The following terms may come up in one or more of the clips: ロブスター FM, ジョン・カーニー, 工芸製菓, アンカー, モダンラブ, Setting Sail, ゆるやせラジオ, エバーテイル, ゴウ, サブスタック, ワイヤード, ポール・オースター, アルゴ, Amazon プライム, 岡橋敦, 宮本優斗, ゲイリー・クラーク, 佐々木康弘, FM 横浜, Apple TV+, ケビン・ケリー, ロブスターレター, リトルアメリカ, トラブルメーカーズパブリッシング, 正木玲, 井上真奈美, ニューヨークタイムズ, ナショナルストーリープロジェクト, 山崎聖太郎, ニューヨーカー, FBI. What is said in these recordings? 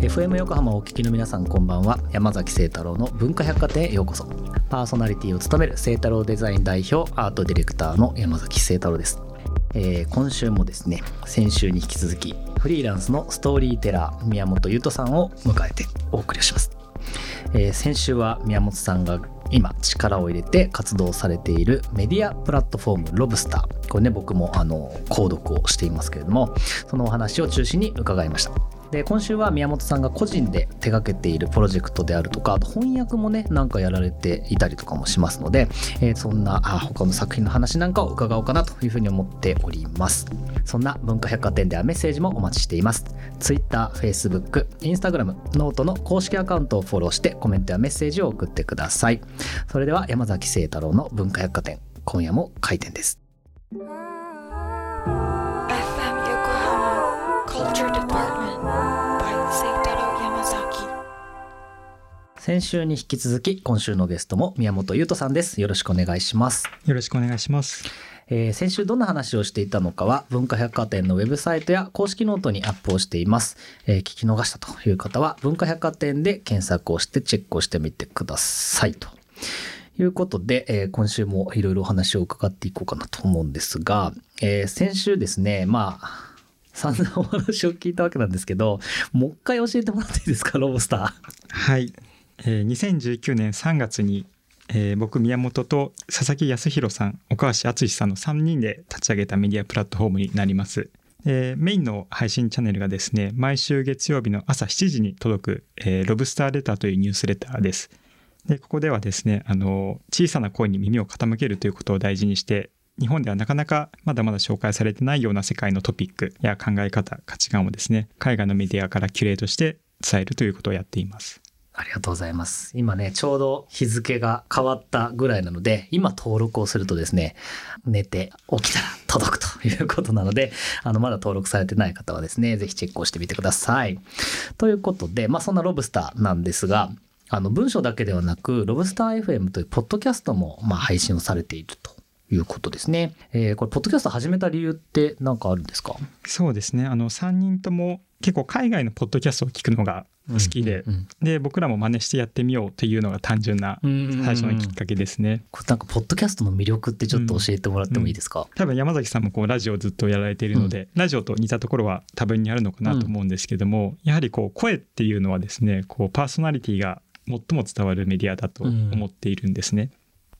FM 横浜をお聞きの皆さん、こんばんは。山崎聖太郎の文化百貨店へようこそ。パーソナリティを務める聖太郎デザイン代表アートディレクターの山崎聖太郎です。今週もですね、先週に引き続きフリーランスのストーリーテラー宮本優斗さんを迎えてお送りします。先週は宮本さんが今力を入れて活動されているメディアプラットフォームロブスター、これね、僕も購読をしていますけれども、そのお話を中心に伺いました。で、今週は宮本さんが個人で手掛けているプロジェクトであるとか、あと翻訳もね、なんかやられていたりとかもしますので、そんな他の作品の話なんかを伺おうかなというふうに思っております。そんな文化百貨店ではメッセージもお待ちしています。 Twitter、Facebook、Instagram、ノートの公式アカウントをフォローしてコメントやメッセージを送ってください。それでは山崎聖太郎の文化百貨店、今夜も開店です。先週に引き続き今週のゲストも宮本優斗さんです。よろしくお願いします。よろしくお願いします。先週どんな話をしていたのかは文化百貨店のウェブサイトや公式ノートにアップをしています。聞き逃したという方は文化百貨店で検索をしてチェックをしてみてくださいということで、今週もいろいろお話を伺っていこうかなと思うんですが、先週ですね、まあ散々お話を聞いたわけなんですけど、もう一回教えてもらっていいですか、ロブスター。はい、2019年3月に、僕宮本と佐々木康弘さん、岡橋敦さんの3人で立ち上げたメディアプラットフォームになります。メインの配信チャンネルがですね、毎週月曜日の朝7時に届く、ロブスターレターというニュースレターです。で、ここではですね、小さな声に耳を傾けるということを大事にして、日本ではなかなかまだまだ紹介されてないような世界のトピックや考え方、価値観をですね、海外のメディアからキュレートして伝えるということをやっています。ありがとうございます。今ね、ちょうど日付が変わったぐらいなので、今登録をするとですね、寝て起きたら届くということなので、まだ登録されてない方はですね、ぜひチェックをしてみてください。ということで、そんなロブスターなんですが、文章だけではなく、ロブスター FM というポッドキャストも配信をされているということですね。これポッドキャスト始めた理由って何かあるんですか？そうですね、3人とも結構海外のポッドキャストを聞くのが好きで、で、僕らも真似してやってみようというのが単純な最初のきっかけですね。なんかポッドキャストの魅力ってちょっと教えてもらってもいいですか？多分山崎さんもラジオをずっとやられているので、ラジオと似たところは多分にあるのかなと思うんですけども、やはり声っていうのはですね、パーソナリティが最も伝わるメディアだと思っているんですね。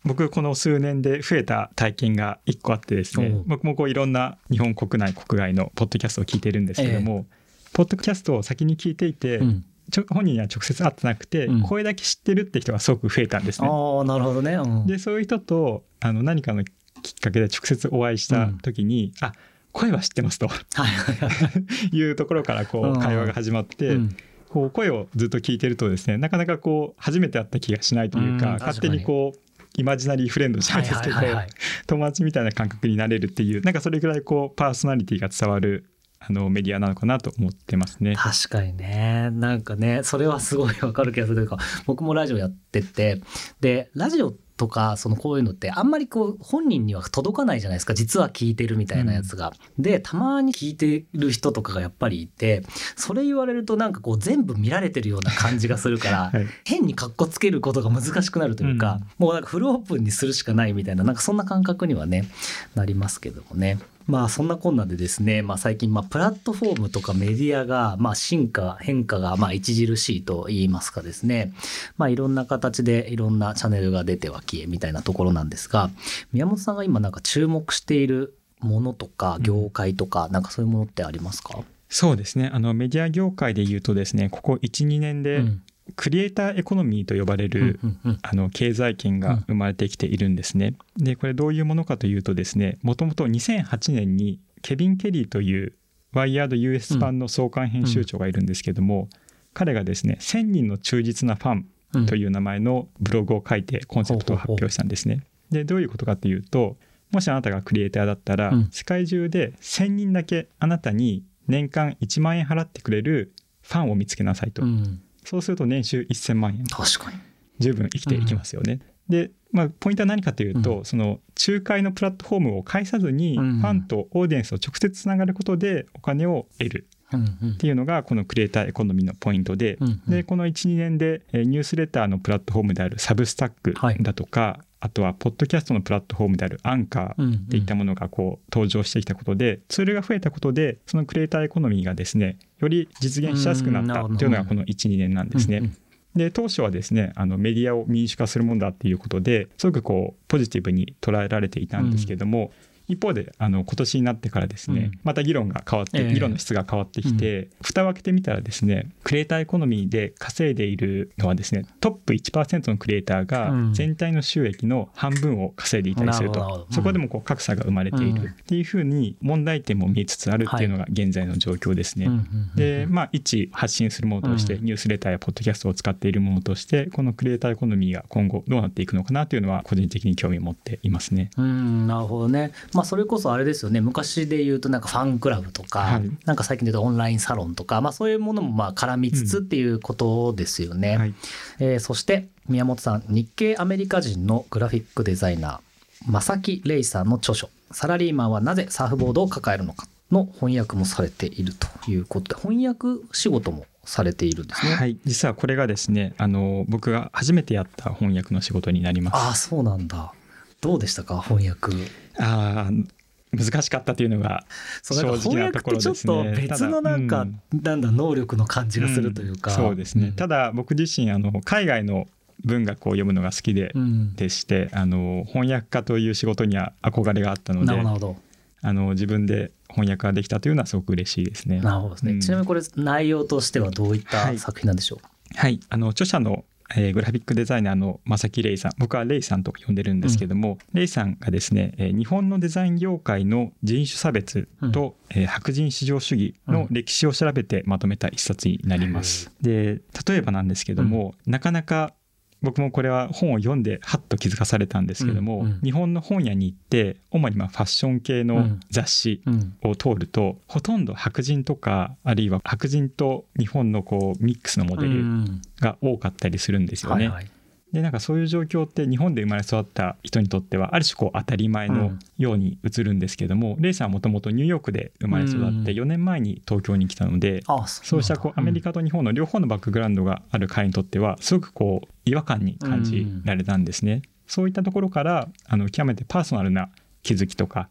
僕この数年で増えた体験が1個あってですね、僕もいろんな日本国内国外のポッドキャストを聞いてるんですけども、ポッドキャストを先に聞いていて、本人には直接会ってなくて、声だけ知ってるって人がすごく増えたんですね。ああ、なるほどね。で、そういう人と何かのきっかけで直接お会いした時に、あ、声は知ってますというところから会話が始まって、声をずっと聞いてるとですね、なかなか初めて会った気がしないというか、勝手にイマジナリーフレンドじゃないですけど、友達みたいな感覚になれるっていう、なんかそれぐらいパーソナリティが伝わるメディアなのかなと思ってますね。確かにね、なんかね、それはすごいわかる気がするというか、僕もラジオやってて、で、ラジオとかこういうのってあんまり本人には届かないじゃないですか、実は聞いてるみたいなやつが、で、たまに聞いてる人とかがやっぱりいて、それ言われるとなんか全部見られてるような感じがするから、変にカッコつけることが難しくなるというか、もうなんかフルオープンにするしかないみたいな、なんかそんな感覚にはね、なりますけどもね。そんなこんなでですね、最近プラットフォームとかメディアが進化変化が著しいと言いますかですね、いろんな形でいろんなチャンネルが出ては消えみたいなところなんですが、宮本さんが今なんか注目しているものとか業界とか、なんかそういうものってありますか？そうですね、メディア業界でいうとですね、ここ 1,2 年で、クリエイターエコノミーと呼ばれる、経済圏が生まれてきているんですね。で、これどういうものかというとですね、もともと2008年にケビン・ケリーというワイヤード US 版の創刊編集長がいるんですけども、彼がですね、1000人の忠実なファンという名前のブログを書いてコンセプトを発表したんですね。で、どういうことかというと、もしあなたがクリエイターだったら、世界中で1000人だけあなたに年間1万円払ってくれるファンを見つけなさいと。そうすると年収1000万円。確かに。十分生きていきますよね。で、ポイントは何かというと、仲介のプラットフォームを介さずに、ファンとオーディエンスを直接つながることでお金を得る。っていうのがこのクリエイターエコノミーのポイント で、この 1,2 年でニュースレターのプラットフォームであるサブスタックだとか、はい、あとはポッドキャストのプラットフォームであるアンカーっていったものがこう登場してきたことで、ツールが増えたことでそのクリエイターエコノミーがですねより実現しやすくなったっていうのがこの 1,2 年なんですね。で当初はですねメディアを民主化するものだっていうことですごくこうポジティブに捉えられていたんですけども、一方で今年になってからですね、また議論が変わって、議論の質が変わってきて、蓋を開けてみたらですね、クリエイターエコノミーで稼いでいるのはですね、トップ 1% のクリエイターが全体の収益の半分を稼いでいたりすると、そこでもこう格差が生まれているっていうふうに問題点も見えつつあるっていうのが現在の状況ですね。で、一発信するものとして、ニュースレターやポッドキャストを使っているものとして、このクリエイターエコノミーが今後どうなっていくのかなというのは個人的に興味を持っていますね。なるほどね。それこそあれですよね、昔で言うとなんかファンクラブとか、なんか最近で言うとオンラインサロンとか、そういうものも絡みつつっていうことですよね。そして宮本さん、日系アメリカ人のグラフィックデザイナー正木玲さんの著書「サラリーマンはなぜサーフボードを抱えるのか」の翻訳もされているということで、翻訳仕事もされているんですね。はい、実はこれがですね僕が初めてやった翻訳の仕事になります。ああ、そうなんだ。どうでしたか、翻訳。難しかったというのが正直なところですね。翻訳ってちょっと別のなんだ能力の感じがするというか、そうですね。ただ僕自身海外の文学を読むのが好きでして翻訳家という仕事には憧れがあったので、なるほど、自分で翻訳ができたというのはすごく嬉しいですね。なるほどですね。ちなみにこれ内容としてはどういった作品なんでしょう。はい、著者のグラフィックデザイナーの正木玲さん、僕は玲さんと呼んでるんですけども、玲さんがですね、日本のデザイン業界の人種差別と、白人至上主義の歴史を調べてまとめた一冊になります。で、例えばなんですけども、なかなか僕もこれは本を読んでハッと気づかされたんですけども、日本の本屋に行って主にファッション系の雑誌を通ると、ほとんど白人とかあるいは白人と日本のこうミックスのモデルが多かったりするんですよね。で、なんかそういう状況って日本で生まれ育った人にとってはある種こう当たり前のように映るんですけども、レイさんはもともとニューヨークで生まれ育って4年前に東京に来たので、そうしたこうアメリカと日本の両方のバックグラウンドがある彼にとってはすごくこう違和感に感じられたんですね。そういったところから極めてパーソナルな気づきとか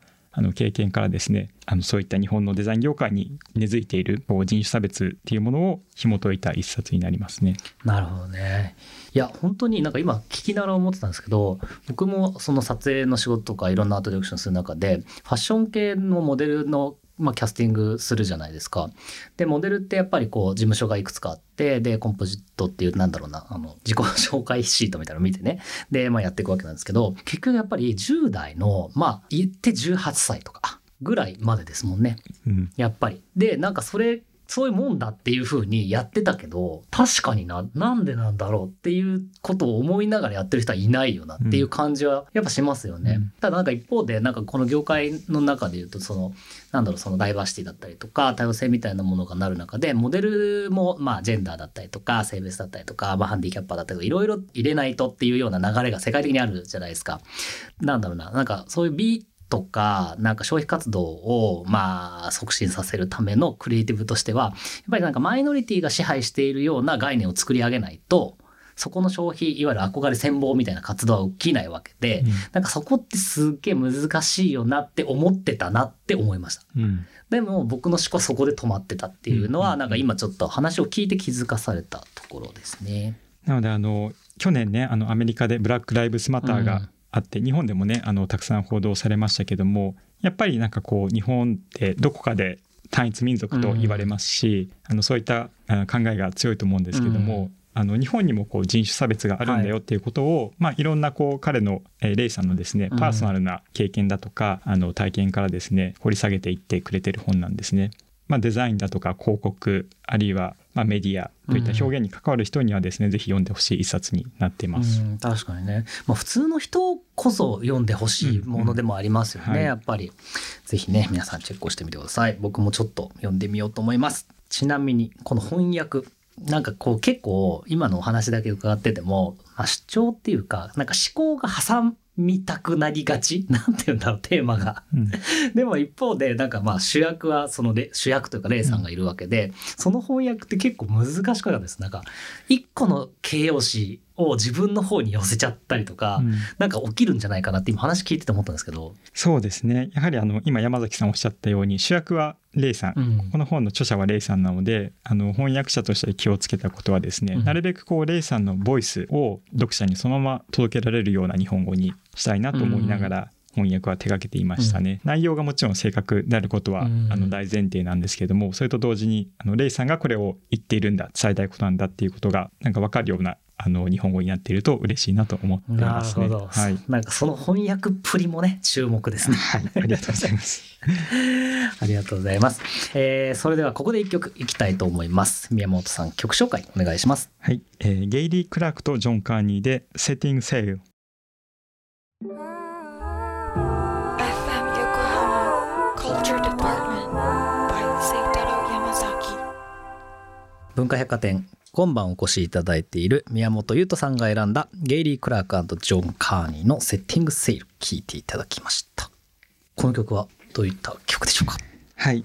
経験からですね、そういった日本のデザイン業界に根付いている人種差別っていうものを紐解いた一冊になりますね。なるほどね。いや本当になんか今聞きながら思ってたんですけど、僕もその撮影の仕事とかいろんなアートディレクションする中でファッション系のモデルのキャスティングするじゃないですか。でモデルってやっぱりこう事務所がいくつかあって、でコンポジットっていう自己紹介シートみたいなのを見てね、でやっていくわけなんですけど、結局やっぱり10代の言って18歳とかぐらいまでですもんね、やっぱり。でなんかそういうもんだっていう風にやってたけど、確かになんでなんだろうっていうことを思いながらやってる人はいないよなっていう感じはやっぱしますよね。ただなんか一方でなんかこの業界の中でいうとそのダイバーシティだったりとか多様性みたいなものがなる中で、モデルもジェンダーだったりとか性別だったりとかハンディキャッパーだったりとかいろいろ入れないとっていうような流れが世界的にあるじゃないですか。なんかそういうBとか、なんか消費活動を促進させるためのクリエイティブとしてはやっぱりなんかマイノリティが支配しているような概念を作り上げないと、そこの消費いわゆる憧れ羨望みたいな活動は起きないわけで、なんかそこってすっげえ難しいよなって思ってたなって思いました。でも僕の思考はそこで止まってたっていうのは、なんか今ちょっと話を聞いて気づかされたところですね。なので去年ねアメリカでブラックライブスマターがあって、日本でもねたくさん報道されましたけども、やっぱりなんかこう日本ってどこかで単一民族と言われますし、そういった考えが強いと思うんですけども、日本にもこう人種差別があるんだよっていうことを、いろんなこう彼のレイさんのですねパーソナルな経験だとか体験からですね掘り下げていってくれてる本なんですね。デザインだとか広告あるいはメディアといった表現に関わる人にはですね、ぜひ読んでほしい一冊になっています。確かにね、普通の人こそ読んでほしいものでもありますよね、やっぱり。ぜひね皆さんチェックをしてみてください。僕もちょっと読んでみようと思います。ちなみにこの翻訳なんかこう結構今のお話だけ伺ってても、主張っていうかなんか思考が挟見たくなりがちなんていうんだろう、テーマが、うん、でも一方でなんかまあ主役はその主役というかレイさんがいるわけで、うん、その翻訳って結構難しかったです。なんか一個の形容詞を自分の方に寄せちゃったりとか、うん、なんか起きるんじゃないかなって今話聞いてて思ったんですけど。そうですね、やはり今山崎さんおっしゃったように主役はレイさん、うん、この本の著者はレイさんなので翻訳者として気をつけたことはですね、うん、なるべくこうレイさんのボイスを読者にそのまま届けられるような日本語にしたいなと思いながら、うん、翻訳は手掛けていましたね、うん、内容がもちろん正確であることは、うん、大前提なんですけれども、それと同時にレイさんがこれを言っているんだ、伝えたいことなんだっていうことがなんか分かるような日本語になっていると嬉しいなと思ってますね。なるほど、はい、なんかその翻訳っぷりもね注目ですね、はい、ありがとうございますありがとうございます、それではここで一曲いきたいと思います。宮本さん、曲紹介お願いします、はい、ゲイリー・クラークとジョン・カーニーで Setting Sail。文化百貨店、今晩お越しいただいている宮本優斗さんが選んだゲイリー・クラーク&ジョン・カーニーのセッティング・セイル、聴いていただきました。この曲はどういった曲でしょうか。はい、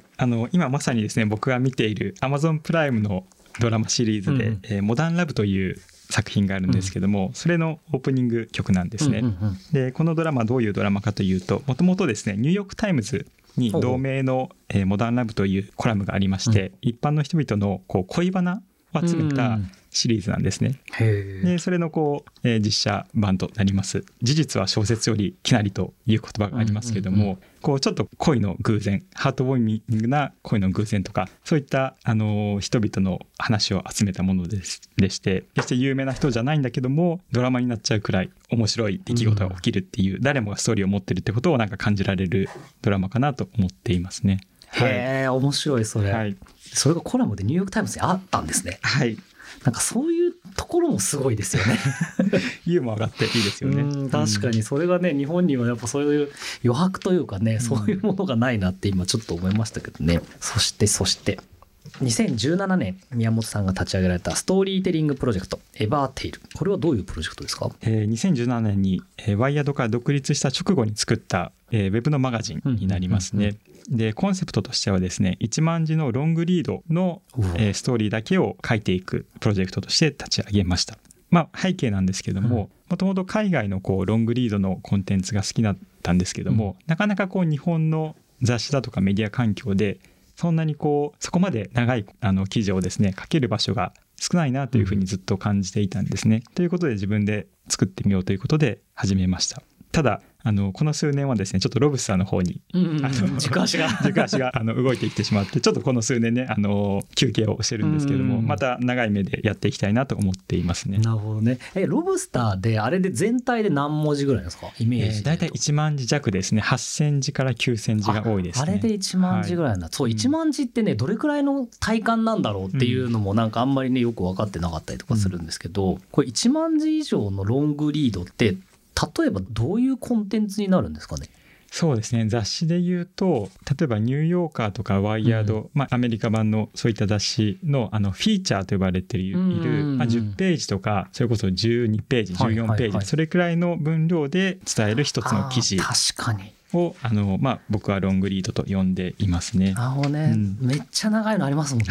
今まさにですね、僕が見ている Amazon プライムのドラマシリーズで、うん、モダンラブという作品があるんですけども、うん、それのオープニング曲なんですね、うんうんうん、でこのドラマはどういうドラマかというと、もともとですねニューヨークタイムズに同名のモダンラブというコラムがありまして、うん、一般の人々のこう恋バナを集めたシリーズなんですね、うん、でそれのこう、実写版となります。事実は小説よりきなりという言葉がありますけども、うんうんうん、こうちょっと恋の偶然、ハートウォーミングな恋の偶然とか、そういった、人々の話を集めたものでして、決して有名な人じゃないんだけどもドラマになっちゃうくらい面白い出来事が起きるっていう、うん、誰もがストーリーを持ってるってことをなんか感じられるドラマかなと思っていますね。へー、はい、面白いそれ、はい、それがコラムでニューヨークタイムズにあったんですね。はい、なんかそういうところもすごいですよねユーモアがあっていいですよね。うん、確かにそれがね、日本にはやっぱそういう余白というかね、そういうものがないなって今ちょっと思いましたけどね、うん、そして2017年宮本さんが立ち上げられたストーリーテリングプロジェクトエバーテイル、これはどういうプロジェクトですか。2017年にワイヤードから独立した直後に作ったウェブのマガジンになりますね、うんうんうんうん、でコンセプトとしてはですね1万字のロングリードのストーリーだけを書いていくプロジェクトとして立ち上げました。まあ、背景なんですけども、もともと海外のこうロングリードのコンテンツが好きだったんですけども、うん、なかなかこう日本の雑誌だとかメディア環境でそんなにこうそこまで長い記事をですね書ける場所が少ないなというふうにずっと感じていたんですね、うん、ということで自分で作ってみようということで始めました。ただこの数年はですねちょっとロブスターの方に、軸足が動いてきてしまって、ちょっとこの数年ね休憩をしてるんですけども、また長い目でやっていきたいなと思っていますね。なるほどね。ロブスターであれで全体で何文字ぐらいですか、イメージ。だいたい1万字弱ですね。8000字から9000字が多いですね。あれで1万字ぐらいなんだ、はい、そう1万字ってねどれくらいの体感なんだろうっていうのもなんかあんまりねよく分かってなかったりとかするんですけど、これ1万字以上のロングリードって例えばどういうコンテンツになるんですかね。そうですね、雑誌でいうと例えばニューヨーカーとかワイヤード、うん、まあ、アメリカ版のそういった雑誌の、フィーチャーと呼ばれている、まあ、10ページとかそれこそ12ページ14ページ、はいはいはい、それくらいの分量で伝える一つの記事をまあ、僕はロングリードと呼んでいますね。ね、うん、めっちゃ長いのありますもんね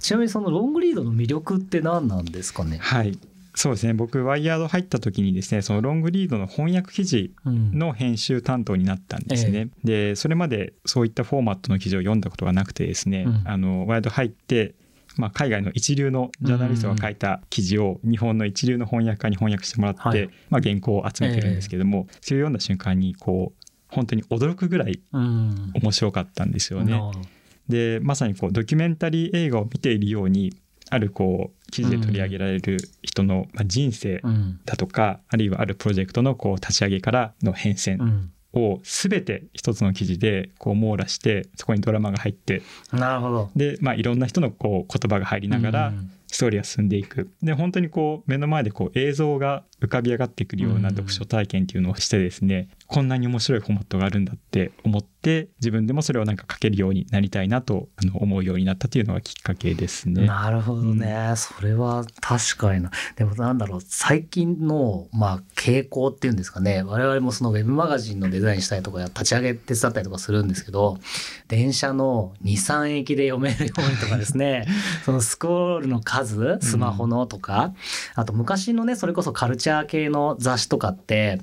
ちなみにそのロングリードの魅力って何なんですかね。はい、そうですね、僕ワイヤード入った時にですねそのロングリードの翻訳記事の編集担当になったんですね、うん、でそれまでそういったフォーマットの記事を読んだことがなくてですね、うん、ワイヤード入って、まあ、海外の一流のジャーナリストが書いた記事を日本の一流の翻訳家に翻訳してもらって、はい、まあ、原稿を集めてるんですけども、それを読んだ瞬間にこう本当に驚くぐらい面白かったんですよね、うん、でまさにこうドキュメンタリー映画を見ているようにあるこう記事で取り上げられる人の人生だとか、うん、あるいはあるプロジェクトのこう立ち上げからの変遷を全て一つの記事でこう網羅して、そこにドラマが入って、なるほど、で、まあ、いろんな人のこう言葉が入りながらストーリーが進んでいく。で本当にこう目の前でこう映像が浮かび上がってくるような読書体験っていうのをしてですね、こんなに面白いフォーマットがあるんだって思って、自分でもそれをなんか書けるようになりたいなと思うようになったというのがきっかけですね。なるほどね、うん、それは確かにな。でもなんだろう、最近のまあ傾向っていうんですかね、我々もそのウェブマガジンのデザインしたりとか立ち上げ手伝ったりとかするんですけど、電車の 2,3 駅で読めるようにとかですねそのスクロールの数、スマホのとか、うん、あと昔のね、それこそカルチャー系の雑誌とかって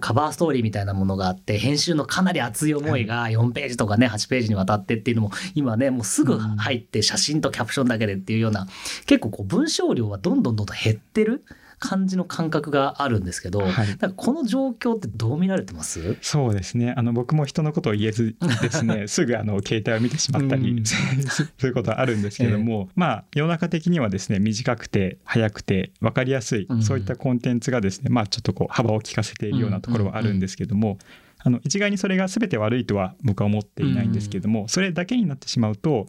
カバーストーリーみたいなものがあって、編集のかなり熱い思いが4ページとかね8ページにわたってっていうのも、今ねもうすぐ入って写真とキャプションだけでっていうような、結構こう文章量はどんどん減ってる感じの感覚があるんですけど、はい、なんかこの状況ってどう見られてます？そうですね、僕も人のことを言えずですねすぐ携帯を見てしまったりそういうことはあるんですけども、まあ世の中的にはですね、短くて早くて分かりやすい、そういったコンテンツがですね、まあちょっとこう幅を利かせているようなところはあるんですけども、一概にそれが全て悪いとは僕は思っていないんですけども、それだけになってしまうと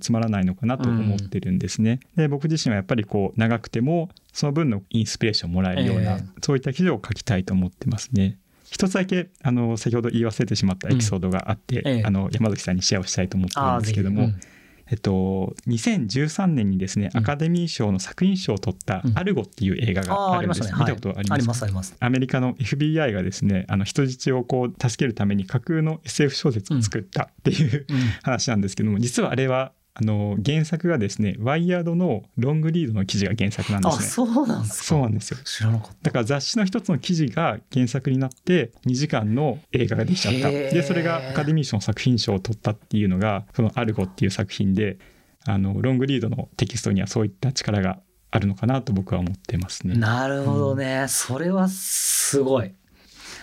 つまらないのかなと思ってるんですね。で、僕自身はやっぱりこう長くてもその分のインスピレーションをもらえるような、そういった記事を書きたいと思ってますね。一つだけ先ほど言い忘れてしまったエピソードがあって、山崎さんにシェアをしたいと思ってるんですけども、2013年にですね、アカデミー賞の作品賞を取ったアルゴっていう映画があるんです、見たことありますか？あります。アメリカの FBI がですね、人質をこう助けるために架空の SF 小説を作ったっていう、話なんですけども、実はあれは原作がですね、ワイヤードのロングリードの記事が原作なんですね。あ、そうなんですか。そうなんですよ。知らなかった。だから雑誌の一つの記事が原作になって2時間の映画ができちゃった。で、それがアカデミー賞の作品賞を取ったっていうのがそのアルゴっていう作品で、ロングリードのテキストにはそういった力があるのかなと僕は思ってますね。なるほどね、それはすごい。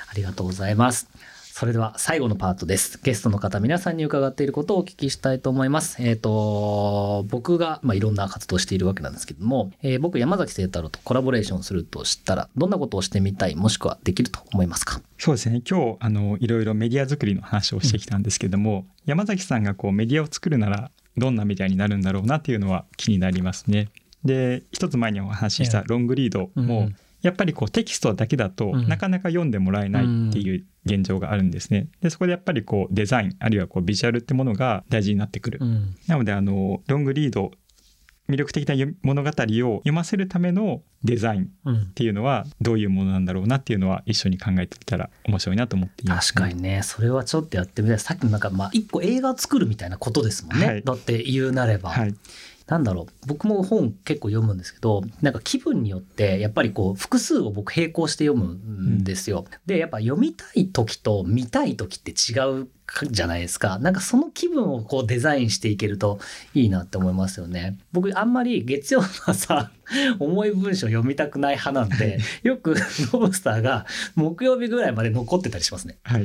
ありがとうございます。それでは最後のパートです。ゲストの方、皆さんに伺っていることをお聞きしたいと思います。僕が、いろんな活動をしているわけなんですけども、僕、山崎晴太郎とコラボレーションするとしたら、どんなことをしてみたい、もしくはできると思いますか？そうですね。今日、いろいろメディア作りの話をしてきたんですけども、山崎さんがこうメディアを作るなら、どんなメディアになるんだろうなっていうのは気になりますね。で、一つ前にお話ししたロングリードも、やっぱりこうテキストだけだとなかなか読んでもらえないっていう現状があるんですね。で、そこでやっぱりこうデザインあるいはこうビジュアルってものが大事になってくる。なのでロングリード、魅力的な物語を読ませるためのデザインっていうのはどういうものなんだろうなっていうのは一緒に考えてみたら面白いなと思っています、ね、確かにね、それはちょっとやってみたい。さっきのなんか一個映画を作るみたいなことですもんね、だって言うなれば、なんだろう、僕も本結構読むんですけど、なんか気分によってやっぱりこう複数を僕並行して読むんですよ、でやっぱ読みたい時と見たい時って違うじゃないですか。なんかその気分をこうデザインしていけるといいなって思いますよね。僕あんまり月曜の朝重い文章読みたくない派なんで、よくロブスターが木曜日ぐらいまで残ってたりしますね、フ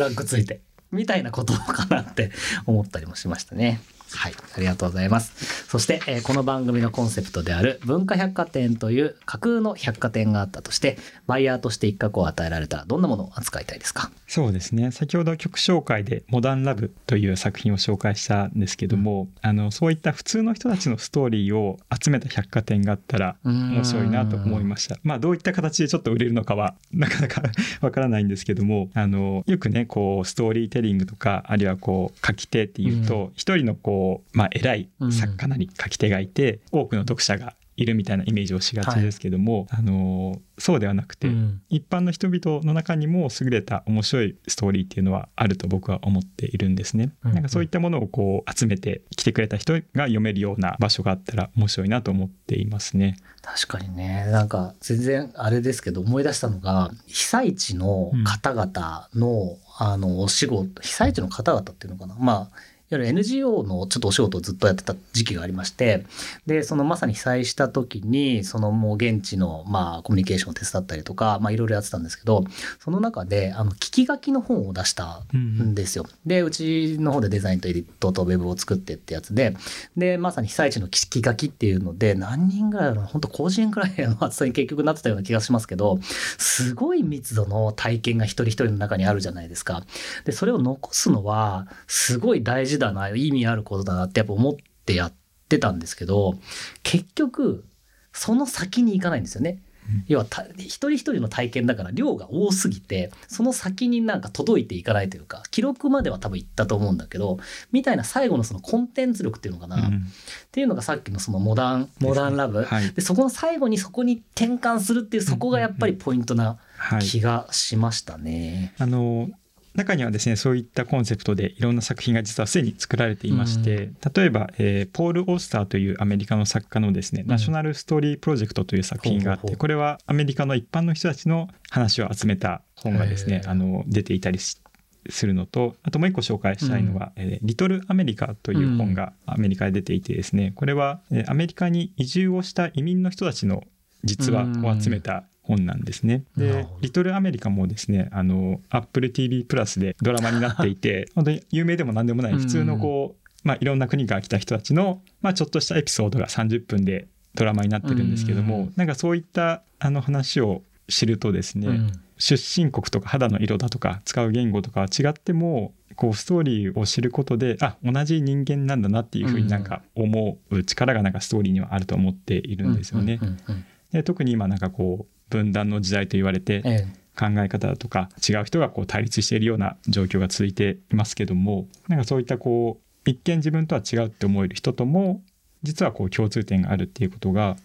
ラッグついてみたいなことかなって思ったりもしましたね。はい、ありがとうございます。そして、この番組のコンセプトである文化百貨店という架空の百貨店があったとして、バイヤーとして一角を与えられたらどんなものを扱いたいですか？そうですね、先ほど曲紹介でモダンラブという作品を紹介したんですけども、そういった普通の人たちのストーリーを集めた百貨店があったら面白いなと思いました。まあどういった形でちょっと売れるのかはなかなかわからないんですけども、よくねこうストーリーテリングとか、あるいはこう書き手っていうと一人のこう偉い作家なり書き手がいて、多くの読者がいるみたいなイメージをしがちですけども、そうではなくて、一般の人々の中にも優れた面白いストーリーっていうのはあると僕は思っているんですね。なんかそういったものをこう集めて来てくれた人が読めるような場所があったら面白いなと思っていますね。確かにね、なんか全然あれですけど思い出したのが、被災地の方々の、お仕事、被災地の方々っていうのかな、NGO のちょっとお仕事をずっとやってた時期がありまして、でそのまさに被災した時にそのもう現地のコミュニケーションを手伝ったりとかいろいろやってたんですけど、その中で聞き書きの本を出したんですよ、でうちの方でデザインとエディットとウェブを作ってってやつで、まさに被災地の聞き書きっていうので何人ぐらいの本当甲子園くらいの厚さに結局なってたような気がしますけど、すごい密度の体験が一人一人の中にあるじゃないですか。でそれを残すのはすごい大事だな、意味あることだなってやっぱ思ってやってたんですけど、結局その先に行かないんですよね。要は一人一人の体験だから量が多すぎて、その先になんか届いていかないというか、記録までは多分いったと思うんだけどみたいな、最後のそのコンテンツ力っていうのかな、うん、っていうのがさっきのそのモダンラブ、はい、でそこの最後にそこに転換するっていう、そこがやっぱりポイントな気がしましたね、はい、中にはですね、そういったコンセプトでいろんな作品が実はすでに作られていまして、うん、例えば、ポール・オースターというアメリカの作家のですね、うん、ナショナルストーリープロジェクトという作品があって、これはアメリカの一般の人たちの話を集めた本がですね、出ていたりするのと、あともう一個紹介したいのは、うん、リトルアメリカという本がアメリカで出ていてですね、これは、アメリカに移住をした移民の人たちの実話を集めた、うん本なんですね。で、リトルアメリカもですね、Apple TV+ でドラマになっていて、本当に有名でも何でもない普通のこう、まあ、いろんな国から来た人たちの、まあ、ちょっとしたエピソードが30分でドラマになってるんですけども、なんかそういった話を知るとですね、出身国とか肌の色だとか使う言語とかは違っても、こうストーリーを知ることで、あ、同じ人間なんだなっていうふうになんか思う力がなんかストーリーにはあると思っているんですよね。で、特に今なんかこう分断の時代と言われて、考え方とか違う人がこう対立しているような状況が続いていますけども、なんかそういったこう一見自分とは違うって思える人とも実はこう共通点があるっていうことが、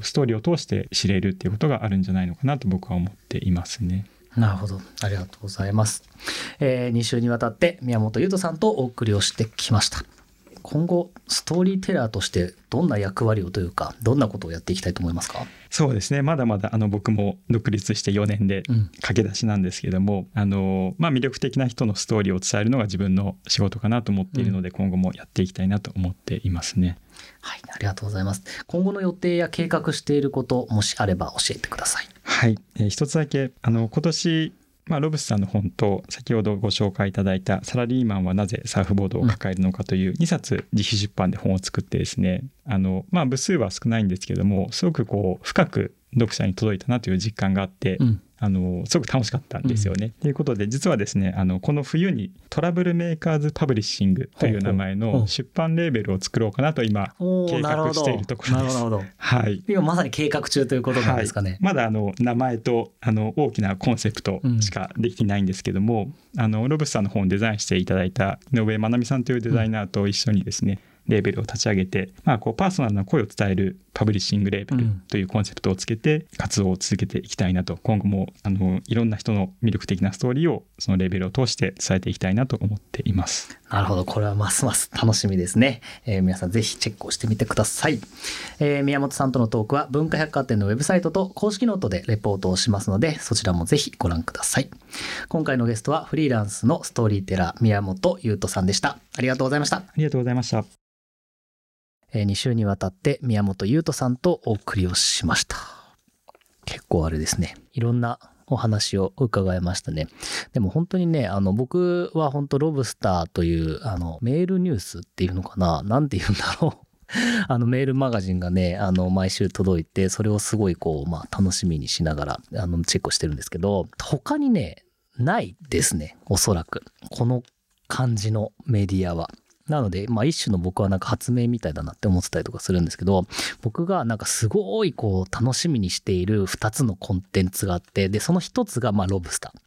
ストーリーを通して知れるっていうことがあるんじゃないのかなと僕は思っていますね。なるほど、ありがとうございます、2週にわたって宮本優斗さんとお送りをしてきました。今後ストーリーテラーとしてどんな役割をというか、どんなことをやっていきたいと思いますか？そうですね、まだまだ僕も独立して4年で駆け出しなんですけども、まあ、魅力的な人のストーリーを伝えるのが自分の仕事かなと思っているので、今後もやっていきたいなと思っていますね。はい、ありがとうございます。今後の予定や計画していること、もしあれば教えてください。はい、一つだけ今年まあ、ロブスさんの本と先ほどご紹介いただいたサラリーマンはなぜサーフボードを抱えるのかという2冊自費出版で本を作ってですね、まあ、部数は少ないんですけども、すごくこう深く読者に届いたなという実感があって、すごく楽しかったんですよね。ということで、実はですね、この冬にトラブルメーカーズパブリッシングという名前の出版レーベルを作ろうかなと今計画しているところです。なるほど、はい、今まさに計画中ということなんですかね。はい、まだ名前と大きなコンセプトしかできてないんですけども、ロブスさんの本をデザインしていただいた井上真奈美さんというデザイナーと一緒にですね、レーベルを立ち上げて、まあ、こうパーソナルな声を伝えるパブリッシングレーベルというコンセプトをつけて活動を続けていきたいなと、今後もいろんな人の魅力的なストーリーをそのレーベルを通して伝えていきたいなと思っています。なるほど、これはますます楽しみですね。皆さんぜひチェックをしてみてください。宮本さんとのトークは文化百貨店のウェブサイトと公式ノートでレポートをしますので、そちらもぜひご覧ください。今回のゲストはフリーランスのストーリーテラー宮本優斗さんでした。ありがとうございました。ありがとうございました。2週にわたって宮本優斗さんとお送りをしました。結構あれですね、いろんなお話を伺いましたね。でも本当にね、僕は本当ロブスターというメールニュースっていうのかな、なんていうんだろう。メールマガジンがね、毎週届いて、それをすごいこう、まあ、楽しみにしながらチェックをしてるんですけど、他にね、ないですね、おそらくこの感じのメディアは。なので、まあ、一種の僕はなんか発明みたいだなって思ってたりとかするんですけど、僕がなんかすごいこう楽しみにしている2つのコンテンツがあって、でその1つがまあロブスター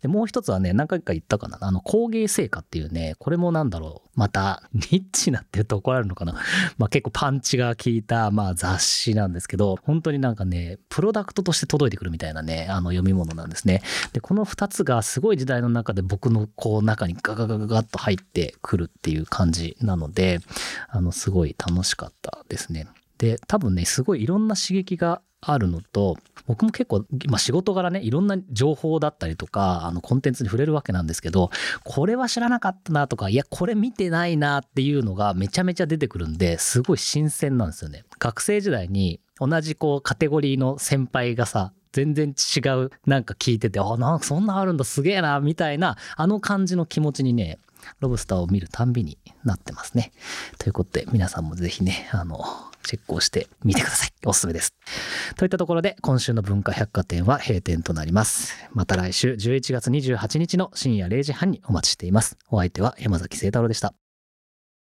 で、もう一つはね、何回か言ったかな、工芸製菓っていうね、これもなんだろう、またニッチなって言うと怒られるのかなまあ結構パンチが効いた、まあ、雑誌なんですけど、本当になんかね、プロダクトとして届いてくるみたいなね、読み物なんですね。でこの2つがすごい時代の中で僕のこう中にガガガガガッと入ってくるっていう感じなので、すごい楽しかったですね。で多分ね、すごいいろんな刺激があるのと、僕も結構、まあ、仕事柄ね、いろんな情報だったりとかコンテンツに触れるわけなんですけど、これは知らなかったなとか、いやこれ見てないなっていうのがめちゃめちゃ出てくるんで、すごい新鮮なんですよね。学生時代に同じこうカテゴリーの先輩がさ、全然違うなんか聞いてて、あ、なんかそんなあるんだ、すげえなみたいな、感じの気持ちにね、ロブスターを見るたんびになってますね。ということで、皆さんもぜひね、チェックをしてみてください。おすすめです。といったところで、今週の文化百貨店は閉店となります。また来週11月28日の深夜0時半にお待ちしています。お相手は山崎聖太郎でした。